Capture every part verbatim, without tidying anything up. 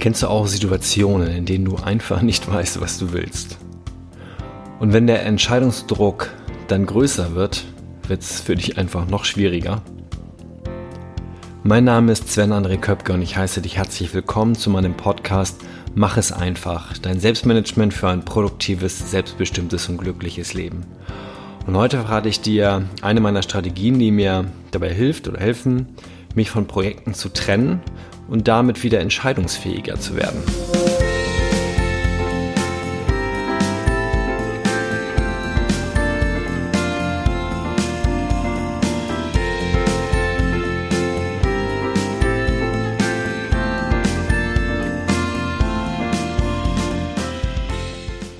Kennst du auch Situationen, in denen du einfach nicht weißt, was du willst? Und wenn der Entscheidungsdruck dann größer wird, wird es für dich einfach noch schwieriger. Mein Name ist Sven-André Köpke und ich heiße dich herzlich willkommen zu meinem Podcast Mach es einfach, dein Selbstmanagement für ein produktives, selbstbestimmtes und glückliches Leben. Und heute verrate ich dir eine meiner Strategien, die mir dabei hilft oder helfen, mich von Projekten zu trennen und damit wieder entscheidungsfähiger zu werden.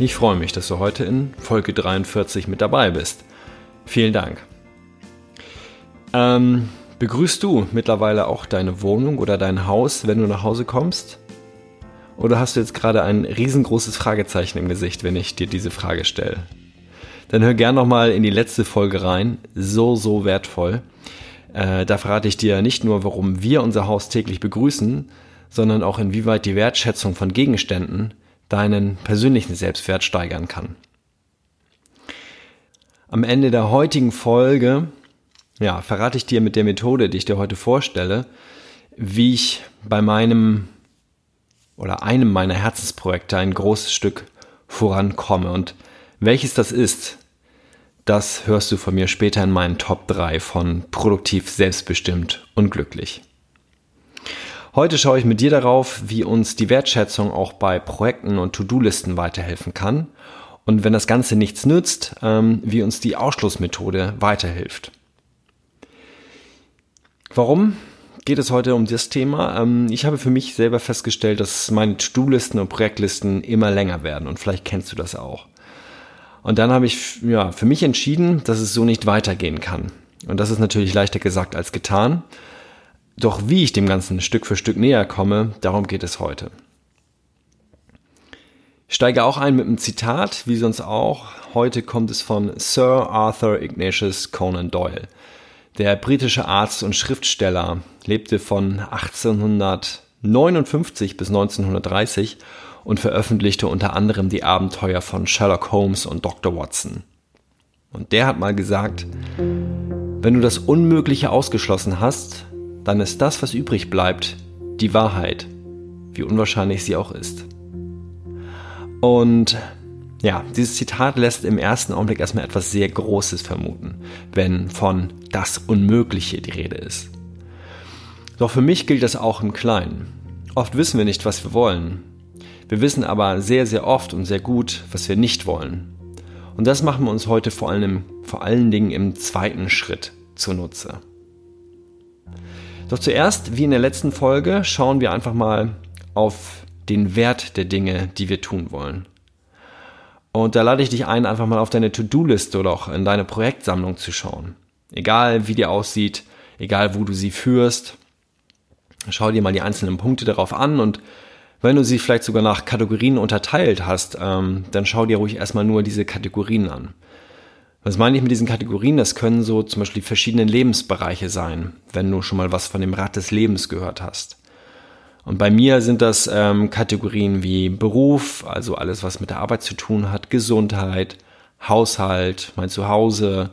Ich freue mich, dass du heute in Folge dreiundvierzig mit dabei bist. Vielen Dank. Ähm, begrüßt du mittlerweile auch deine Wohnung oder dein Haus, wenn du nach Hause kommst? Oder hast du jetzt gerade ein riesengroßes Fragezeichen im Gesicht, wenn ich dir diese Frage stelle? Dann hör gern nochmal in die letzte Folge rein. So, so wertvoll. Äh, da verrate ich dir nicht nur, warum wir unser Haus täglich begrüßen, sondern auch inwieweit die Wertschätzung von Gegenständen deinen persönlichen Selbstwert steigern kann. Am Ende der heutigen Folge, ja, verrate ich dir mit der Methode, die ich dir heute vorstelle, wie ich bei meinem oder einem meiner Herzensprojekte ein großes Stück vorankomme. Und welches das ist, das hörst du von mir später in meinen Top drei von produktiv, selbstbestimmt und glücklich. Heute schaue ich mit dir darauf, wie uns die Wertschätzung auch bei Projekten und To-Do-Listen weiterhelfen kann und wenn das Ganze nichts nützt, wie uns die Ausschlussmethode weiterhilft. Warum geht es heute um das Thema? Ich habe für mich selber festgestellt, dass meine To-Do-Listen und Projektlisten immer länger werden und vielleicht kennst du das auch. Und dann habe ich ja, für mich entschieden, dass es so nicht weitergehen kann. Und das ist natürlich leichter gesagt als getan. Doch wie ich dem Ganzen Stück für Stück näher komme, darum geht es heute. Ich steige auch ein mit einem Zitat, wie sonst auch. Heute kommt es von Sir Arthur Ignatius Conan Doyle. Der britische Arzt und Schriftsteller lebte von achtzehnhundertneunundfünfzig bis neunzehnhundertdreißig und veröffentlichte unter anderem die Abenteuer von Sherlock Holmes und Doktor Watson. Und der hat mal gesagt, wenn du das Unmögliche ausgeschlossen hast, dann ist das, was übrig bleibt, die Wahrheit, wie unwahrscheinlich sie auch ist. Und ja, dieses Zitat lässt im ersten Augenblick erstmal etwas sehr Großes vermuten, wenn von das Unmögliche die Rede ist. Doch für mich gilt das auch im Kleinen. Oft wissen wir nicht, was wir wollen. Wir wissen aber sehr, sehr oft und sehr gut, was wir nicht wollen. Und das machen wir uns heute vor allem, vor allen Dingen im zweiten Schritt zunutze. Doch zuerst, wie in der letzten Folge, schauen wir einfach mal auf den Wert der Dinge, die wir tun wollen. Und da lade ich dich ein, einfach mal auf deine To-Do-Liste oder auch in deine Projektsammlung zu schauen. Egal wie die aussieht, egal wo du sie führst, schau dir mal die einzelnen Punkte darauf an und wenn du sie vielleicht sogar nach Kategorien unterteilt hast, ähm, dann schau dir ruhig erstmal nur diese Kategorien an. Was meine ich mit diesen Kategorien? Das können so zum Beispiel die verschiedenen Lebensbereiche sein, wenn du schon mal was von dem Rad des Lebens gehört hast. Und bei mir sind das ähm, Kategorien wie Beruf, also alles, was mit der Arbeit zu tun hat, Gesundheit, Haushalt, mein Zuhause,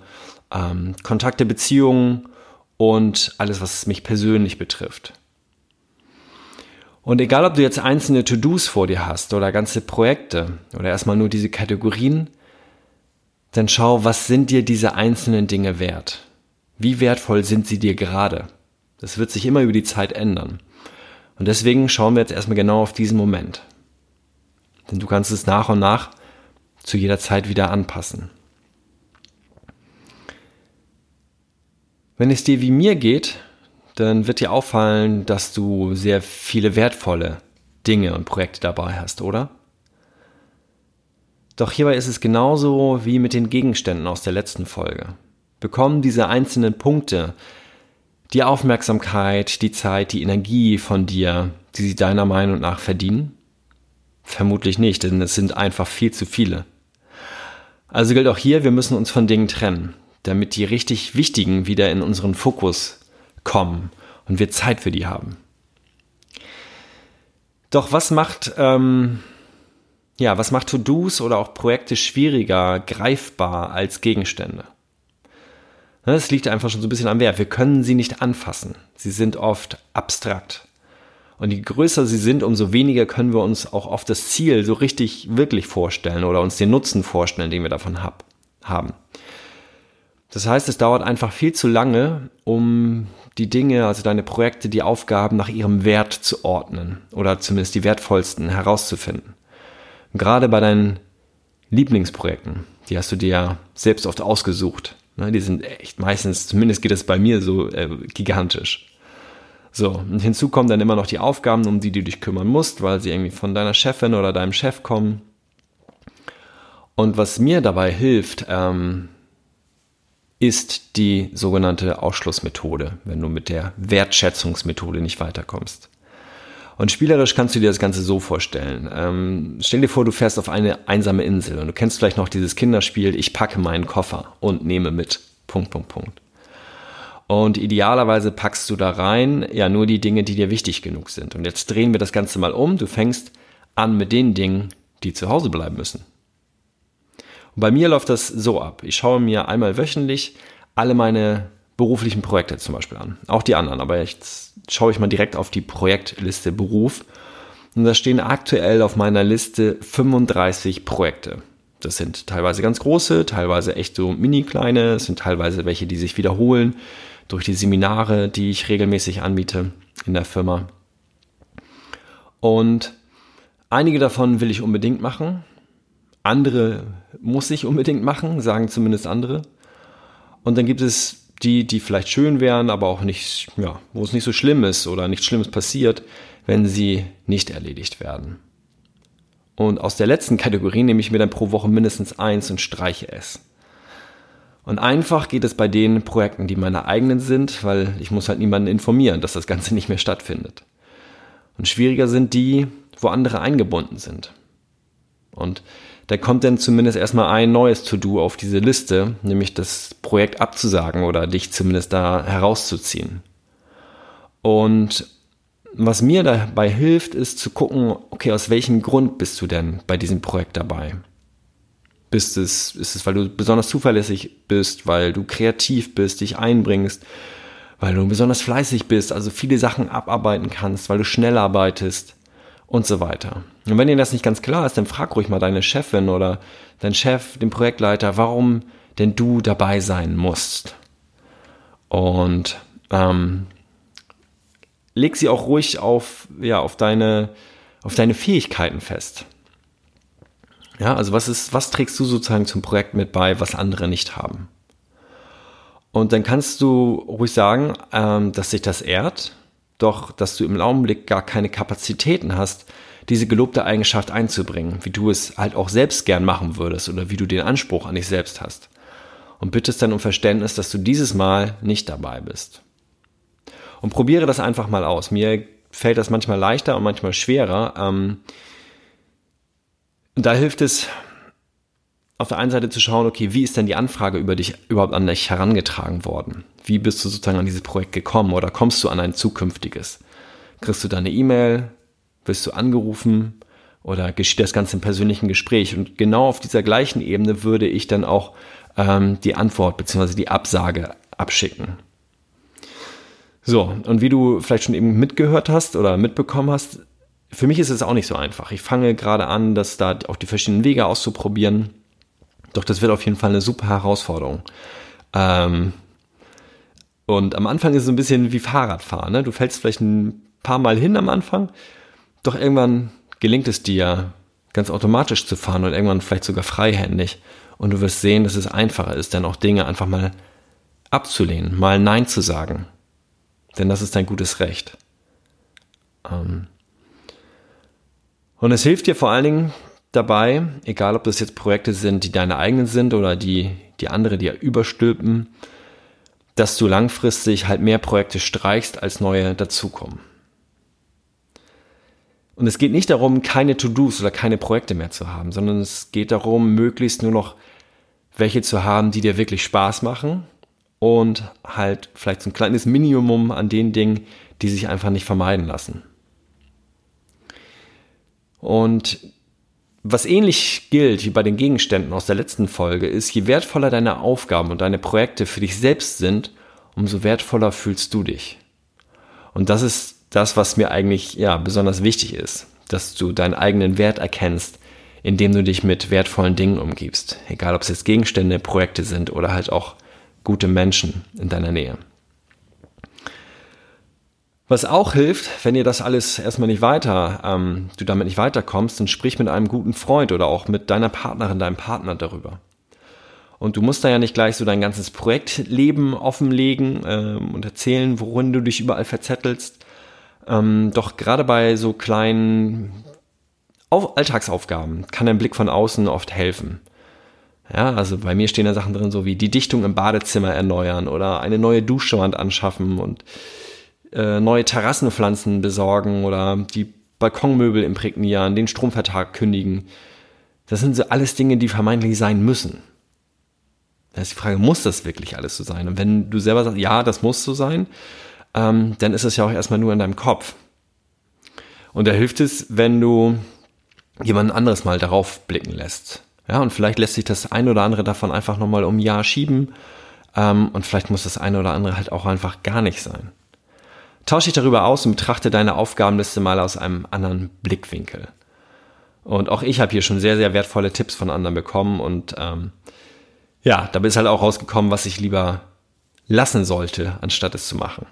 ähm, Kontakte, Beziehungen und alles, was mich persönlich betrifft. Und egal, ob du jetzt einzelne To-Dos vor dir hast oder ganze Projekte oder erstmal nur diese Kategorien, dann schau, was sind dir diese einzelnen Dinge wert? Wie wertvoll sind sie dir gerade? Das wird sich immer über die Zeit ändern. Und deswegen schauen wir jetzt erstmal genau auf diesen Moment. Denn du kannst es nach und nach zu jeder Zeit wieder anpassen. Wenn es dir wie mir geht, dann wird dir auffallen, dass du sehr viele wertvolle Dinge und Projekte dabei hast, oder? Doch hierbei ist es genauso wie mit den Gegenständen aus der letzten Folge. Bekommen diese einzelnen Punkte die Aufmerksamkeit, die Zeit, die Energie von dir, die sie deiner Meinung nach verdienen? Vermutlich nicht, denn es sind einfach viel zu viele. Also gilt auch hier, wir müssen uns von Dingen trennen, damit die richtig wichtigen wieder in unseren Fokus kommen und wir Zeit für die haben. Doch was macht, ähm, ja, was macht To-Dos oder auch Projekte schwieriger greifbar als Gegenstände? Es liegt einfach schon so ein bisschen am Wert. Wir können sie nicht anfassen. Sie sind oft abstrakt. Und je größer sie sind, umso weniger können wir uns auch oft das Ziel so richtig wirklich vorstellen oder uns den Nutzen vorstellen, den wir davon hab, haben. Das heißt, es dauert einfach viel zu lange, um die Dinge, also deine Projekte, die Aufgaben nach ihrem Wert zu ordnen oder zumindest die wertvollsten herauszufinden. Und gerade bei deinen Lieblingsprojekten, die hast du dir ja selbst oft ausgesucht. Die sind echt meistens, zumindest geht es bei mir so, äh, gigantisch. So, und hinzu kommen dann immer noch die Aufgaben, um die du dich kümmern musst, weil sie irgendwie von deiner Chefin oder deinem Chef kommen. Und was mir dabei hilft, ähm, ist die sogenannte Ausschlussmethode, wenn du mit der Wertschätzungsmethode nicht weiterkommst. Und spielerisch kannst du dir das Ganze so vorstellen. Ähm, stell dir vor, du fährst auf eine einsame Insel und du kennst vielleicht noch dieses Kinderspiel, ich packe meinen Koffer und nehme mit, Punkt, Punkt, Punkt. Und idealerweise packst du da rein, ja, nur die Dinge, die dir wichtig genug sind. Und jetzt drehen wir das Ganze mal um. Du fängst an mit den Dingen, die zu Hause bleiben müssen. Und bei mir läuft das so ab. Ich schaue mir einmal wöchentlich alle meine beruflichen Projekte zum Beispiel an. Auch die anderen, aber jetzt schaue ich mal direkt auf die Projektliste Beruf. Und da stehen aktuell auf meiner Liste fünfunddreißig Projekte. Das sind teilweise ganz große, teilweise echt so mini-kleine, es sind teilweise welche, die sich wiederholen durch die Seminare, die ich regelmäßig anbiete in der Firma. Und einige davon will ich unbedingt machen, andere muss ich unbedingt machen, sagen zumindest andere. Und dann gibt es die, die vielleicht schön wären, aber auch nicht, ja, wo es nicht so schlimm ist oder nichts Schlimmes passiert, wenn sie nicht erledigt werden. Und aus der letzten Kategorie nehme ich mir dann pro Woche mindestens eins und streiche es. Und einfach geht es bei den Projekten, die meine eigenen sind, weil ich muss halt niemanden informieren, dass das Ganze nicht mehr stattfindet. Und schwieriger sind die, wo andere eingebunden sind. Und da kommt dann zumindest erstmal ein neues To-Do auf diese Liste, nämlich das Projekt abzusagen oder dich zumindest da herauszuziehen. Und was mir dabei hilft, ist zu gucken, okay, aus welchem Grund bist du denn bei diesem Projekt dabei? Bist es, ist es, weil du besonders zuverlässig bist, weil du kreativ bist, dich einbringst, weil du besonders fleißig bist, also viele Sachen abarbeiten kannst, weil du schnell arbeitest und so weiter. Und wenn dir das nicht ganz klar ist, dann frag ruhig mal deine Chefin oder deinen Chef, den Projektleiter, warum denn du dabei sein musst. Und ähm, leg sie auch ruhig auf, ja, auf deine, auf deine Fähigkeiten fest. Ja, also was ist, was trägst du sozusagen zum Projekt mit bei, was andere nicht haben? Und dann kannst du ruhig sagen, ähm, dass sich das ehrt, doch dass du im Augenblick gar keine Kapazitäten hast, diese gelobte Eigenschaft einzubringen, wie du es halt auch selbst gern machen würdest oder wie du den Anspruch an dich selbst hast. Und bittest dann um Verständnis, dass du dieses Mal nicht dabei bist. Und probiere das einfach mal aus. Mir fällt das manchmal leichter und manchmal schwerer. Ähm, da hilft es, auf der einen Seite zu schauen, okay, wie ist denn die Anfrage über dich überhaupt an dich herangetragen worden? Wie bist du sozusagen an dieses Projekt gekommen oder kommst du an ein zukünftiges? Kriegst du da eine E-Mail? Wirst du angerufen? Oder geschieht das Ganze im persönlichen Gespräch? Und genau auf dieser gleichen Ebene würde ich dann auch ähm, die Antwort bzw. die Absage abschicken. So, und wie du vielleicht schon eben mitgehört hast oder mitbekommen hast, für mich ist es auch nicht so einfach. Ich fange gerade an, das da auch die verschiedenen Wege auszuprobieren. Doch das wird auf jeden Fall eine super Herausforderung. Ähm, und am Anfang ist es so ein bisschen wie Fahrradfahren. Ne? Du fällst vielleicht ein paar Mal hin am Anfang, doch irgendwann gelingt es dir, ganz automatisch zu fahren und irgendwann vielleicht sogar freihändig. Und du wirst sehen, dass es einfacher ist, dann auch Dinge einfach mal abzulehnen, mal Nein zu sagen. Denn das ist dein gutes Recht. Und es hilft dir vor allen Dingen dabei, egal ob das jetzt Projekte sind, die deine eigenen sind oder die, die andere dir überstülpen, dass du langfristig halt mehr Projekte streichst, als neue dazukommen. Und es geht nicht darum, keine To-Dos oder keine Projekte mehr zu haben, sondern es geht darum, möglichst nur noch welche zu haben, die dir wirklich Spaß machen. Und halt vielleicht so ein kleines Minimum an den Dingen, die sich einfach nicht vermeiden lassen. Und was ähnlich gilt wie bei den Gegenständen aus der letzten Folge ist, je wertvoller deine Aufgaben und deine Projekte für dich selbst sind, umso wertvoller fühlst du dich. Und das ist das, was mir eigentlich ja besonders wichtig ist, dass du deinen eigenen Wert erkennst, indem du dich mit wertvollen Dingen umgibst. Egal, ob es jetzt Gegenstände, Projekte sind oder halt auch gute Menschen in deiner Nähe. Was auch hilft, wenn dir das alles erstmal nicht weiter, ähm, du damit nicht weiterkommst, dann sprich mit einem guten Freund oder auch mit deiner Partnerin, deinem Partner darüber. Und du musst da ja nicht gleich so dein ganzes Projektleben offenlegen ähm, und erzählen, worin du dich überall verzettelst. Ähm, doch gerade bei so kleinen Auf- Alltagsaufgaben kann ein Blick von außen oft helfen. Ja, also bei mir stehen da Sachen drin, so wie die Dichtung im Badezimmer erneuern oder eine neue Duschwand anschaffen und neue Terrassenpflanzen besorgen oder die Balkonmöbel imprägnieren, den Stromvertrag kündigen. Das sind so alles Dinge, die vermeintlich sein müssen. Da ist die Frage, muss das wirklich alles so sein? Und wenn du selber sagst, ja, das muss so sein, ähm, dann ist es ja auch erstmal nur in deinem Kopf. Und da hilft es, wenn du jemanden anderes mal darauf blicken lässt. Ja, und vielleicht lässt sich das ein oder andere davon einfach nochmal um ein Jahr schieben, ähm, und vielleicht muss das eine oder andere halt auch einfach gar nicht sein. Tausche dich darüber aus und betrachte deine Aufgabenliste mal aus einem anderen Blickwinkel. Und auch ich habe hier schon sehr, sehr wertvolle Tipps von anderen bekommen. Und ähm, ja, da ist halt auch rausgekommen, was ich lieber lassen sollte, anstatt es zu machen.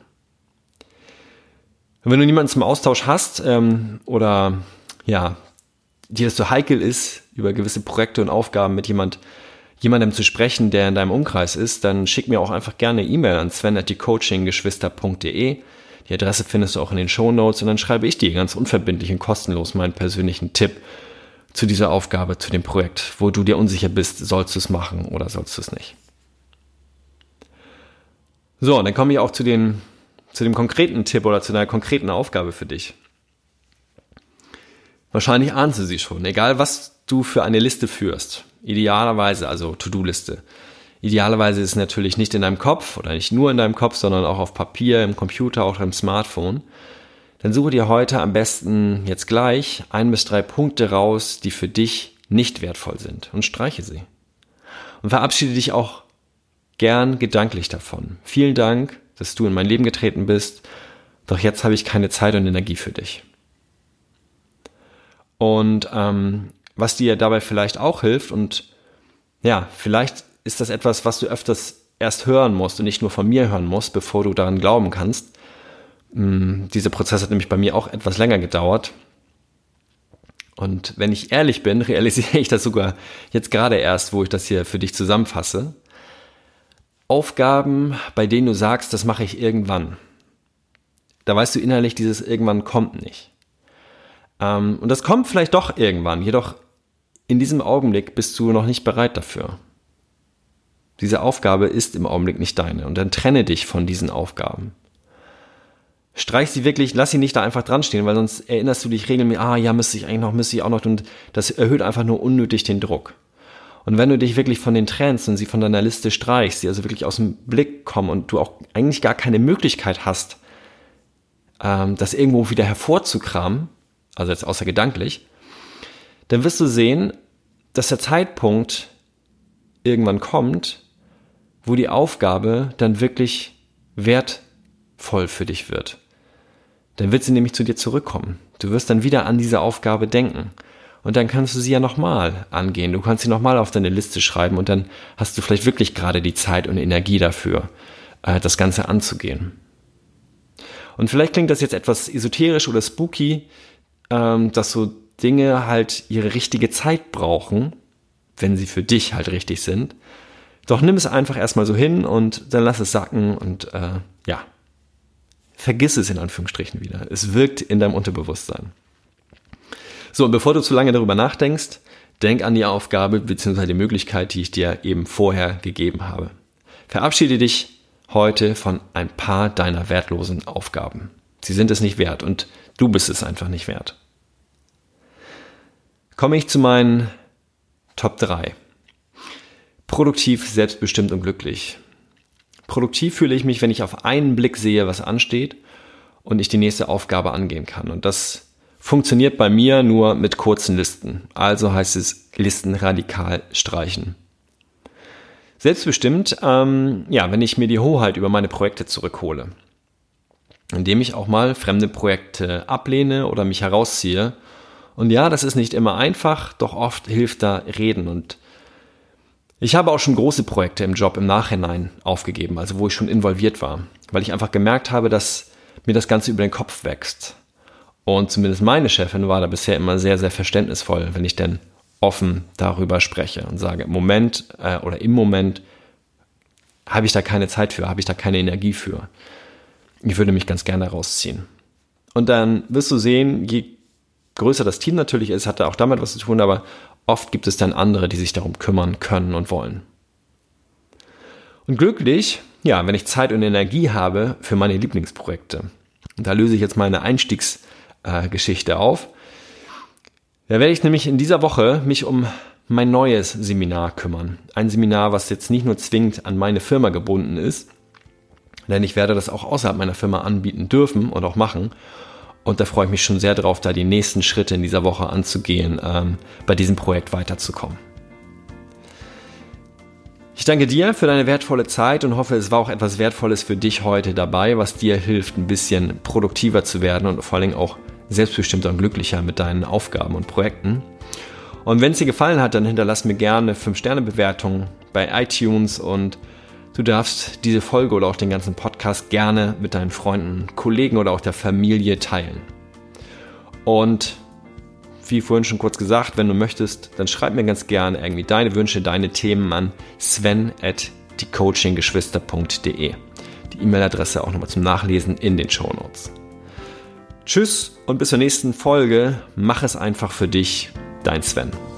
Und wenn du niemanden zum Austausch hast ähm, oder ja, dir das so heikel ist, über gewisse Projekte und Aufgaben mit jemand, jemandem zu sprechen, der in deinem Umkreis ist, dann schick mir auch einfach gerne eine E-Mail an sven at die coaching geschwister punkt de. Die Adresse findest du auch in den Shownotes und dann schreibe ich dir ganz unverbindlich und kostenlos meinen persönlichen Tipp zu dieser Aufgabe, zu dem Projekt, wo du dir unsicher bist, sollst du es machen oder sollst du es nicht. So, und dann komme ich auch zu, den, zu dem konkreten Tipp oder zu deiner konkreten Aufgabe für dich. Wahrscheinlich ahnst du sie schon, egal was du für eine Liste führst. Idealerweise, also To-Do-Liste. Idealerweise ist es natürlich nicht in deinem Kopf oder nicht nur in deinem Kopf, sondern auch auf Papier, im Computer, auch im Smartphone. Dann suche dir heute am besten jetzt gleich ein bis drei Punkte raus, die für dich nicht wertvoll sind und streiche sie. Und verabschiede dich auch gern gedanklich davon. Vielen Dank, dass du in mein Leben getreten bist, doch jetzt habe ich keine Zeit und Energie für dich. Und ähm, was dir dabei vielleicht auch hilft und ja, vielleicht ist das etwas, was du öfters erst hören musst und nicht nur von mir hören musst, bevor du daran glauben kannst. Dieser Prozess hat nämlich bei mir auch etwas länger gedauert. Und wenn ich ehrlich bin, realisiere ich das sogar jetzt gerade erst, wo ich das hier für dich zusammenfasse. Aufgaben, bei denen du sagst, das mache ich irgendwann. Da weißt du innerlich, dieses irgendwann kommt nicht. Und das kommt vielleicht doch irgendwann, jedoch in diesem Augenblick bist du noch nicht bereit dafür. Diese Aufgabe ist im Augenblick nicht deine und dann trenne dich von diesen Aufgaben. Streich sie wirklich, lass sie nicht da einfach dran stehen, weil sonst erinnerst du dich regelmäßig, ah ja, müsste ich eigentlich noch, müsste ich auch noch und das erhöht einfach nur unnötig den Druck. Und wenn du dich wirklich von den trennst und sie von deiner Liste streichst, sie also wirklich aus dem Blick kommen und du auch eigentlich gar keine Möglichkeit hast, ähm, das irgendwo wieder hervorzukramen, also jetzt außer gedanklich, dann wirst du sehen, dass der Zeitpunkt irgendwann kommt, wo die Aufgabe dann wirklich wertvoll für dich wird. Dann wird sie nämlich zu dir zurückkommen. Du wirst dann wieder an diese Aufgabe denken. Und dann kannst du sie ja nochmal angehen. Du kannst sie nochmal auf deine Liste schreiben und dann hast du vielleicht wirklich gerade die Zeit und Energie dafür, das Ganze anzugehen. Und vielleicht klingt das jetzt etwas esoterisch oder spooky, dass so Dinge halt ihre richtige Zeit brauchen, wenn sie für dich halt richtig sind. Doch nimm es einfach erstmal so hin und dann lass es sacken und äh, ja, vergiss es in Anführungsstrichen wieder. Es wirkt in deinem Unterbewusstsein. So, und bevor du zu lange darüber nachdenkst, denk an die Aufgabe bzw. die Möglichkeit, die ich dir eben vorher gegeben habe. Verabschiede dich heute von ein paar deiner wertlosen Aufgaben. Sie sind es nicht wert und du bist es einfach nicht wert. Komme ich zu meinen Top drei. Produktiv, selbstbestimmt und glücklich. Produktiv fühle ich mich, wenn ich auf einen Blick sehe, was ansteht und ich die nächste Aufgabe angehen kann. Und das Funktioniert bei mir nur mit kurzen Listen, also heißt es Listen radikal streichen. Selbstbestimmt, ähm, ja, wenn ich mir die Hoheit über meine Projekte zurückhole, indem ich auch mal fremde Projekte ablehne oder mich herausziehe. Und ja, das ist nicht immer einfach, doch oft hilft da Reden. Und ich habe auch schon große Projekte im Job im Nachhinein aufgegeben, also wo ich schon involviert war, weil ich einfach gemerkt habe, dass mir das Ganze über den Kopf wächst. Und zumindest meine Chefin war da bisher immer sehr, sehr verständnisvoll, wenn ich denn offen darüber spreche und sage, im Moment äh, oder im Moment habe ich da keine Zeit für, habe ich da keine Energie für. Ich würde mich ganz gerne rausziehen. Und dann wirst du sehen, je größer das Team natürlich ist, hat da auch damit was zu tun, aber oft gibt es dann andere, die sich darum kümmern können und wollen. Und glücklich, ja, wenn ich Zeit und Energie habe für meine Lieblingsprojekte. Und da löse ich jetzt meine Einstiegs- Geschichte auf. Da werde ich nämlich in dieser Woche mich um mein neues Seminar kümmern. Ein Seminar, was jetzt nicht nur zwingend an meine Firma gebunden ist, denn ich werde das auch außerhalb meiner Firma anbieten dürfen und auch machen. Und da freue ich mich schon sehr drauf, da die nächsten Schritte in dieser Woche anzugehen, ähm, bei diesem Projekt weiterzukommen. Ich danke dir für deine wertvolle Zeit und hoffe, es war auch etwas Wertvolles für dich heute dabei, was dir hilft, ein bisschen produktiver zu werden und vor allen Dingen auch selbstbestimmter und glücklicher mit deinen Aufgaben und Projekten. Und wenn es dir gefallen hat, dann hinterlass mir gerne fünf Sterne Bewertungen bei iTunes und du darfst diese Folge oder auch den ganzen Podcast gerne mit deinen Freunden, Kollegen oder auch der Familie teilen. Und wie vorhin schon kurz gesagt, wenn du möchtest, dann schreib mir ganz gerne irgendwie deine Wünsche, deine Themen an sven at die coaching geschwister punkt de. Die E-Mail-Adresse auch nochmal zum Nachlesen in den Shownotes. Tschüss und bis zur nächsten Folge. Mach es einfach für dich, dein Sven.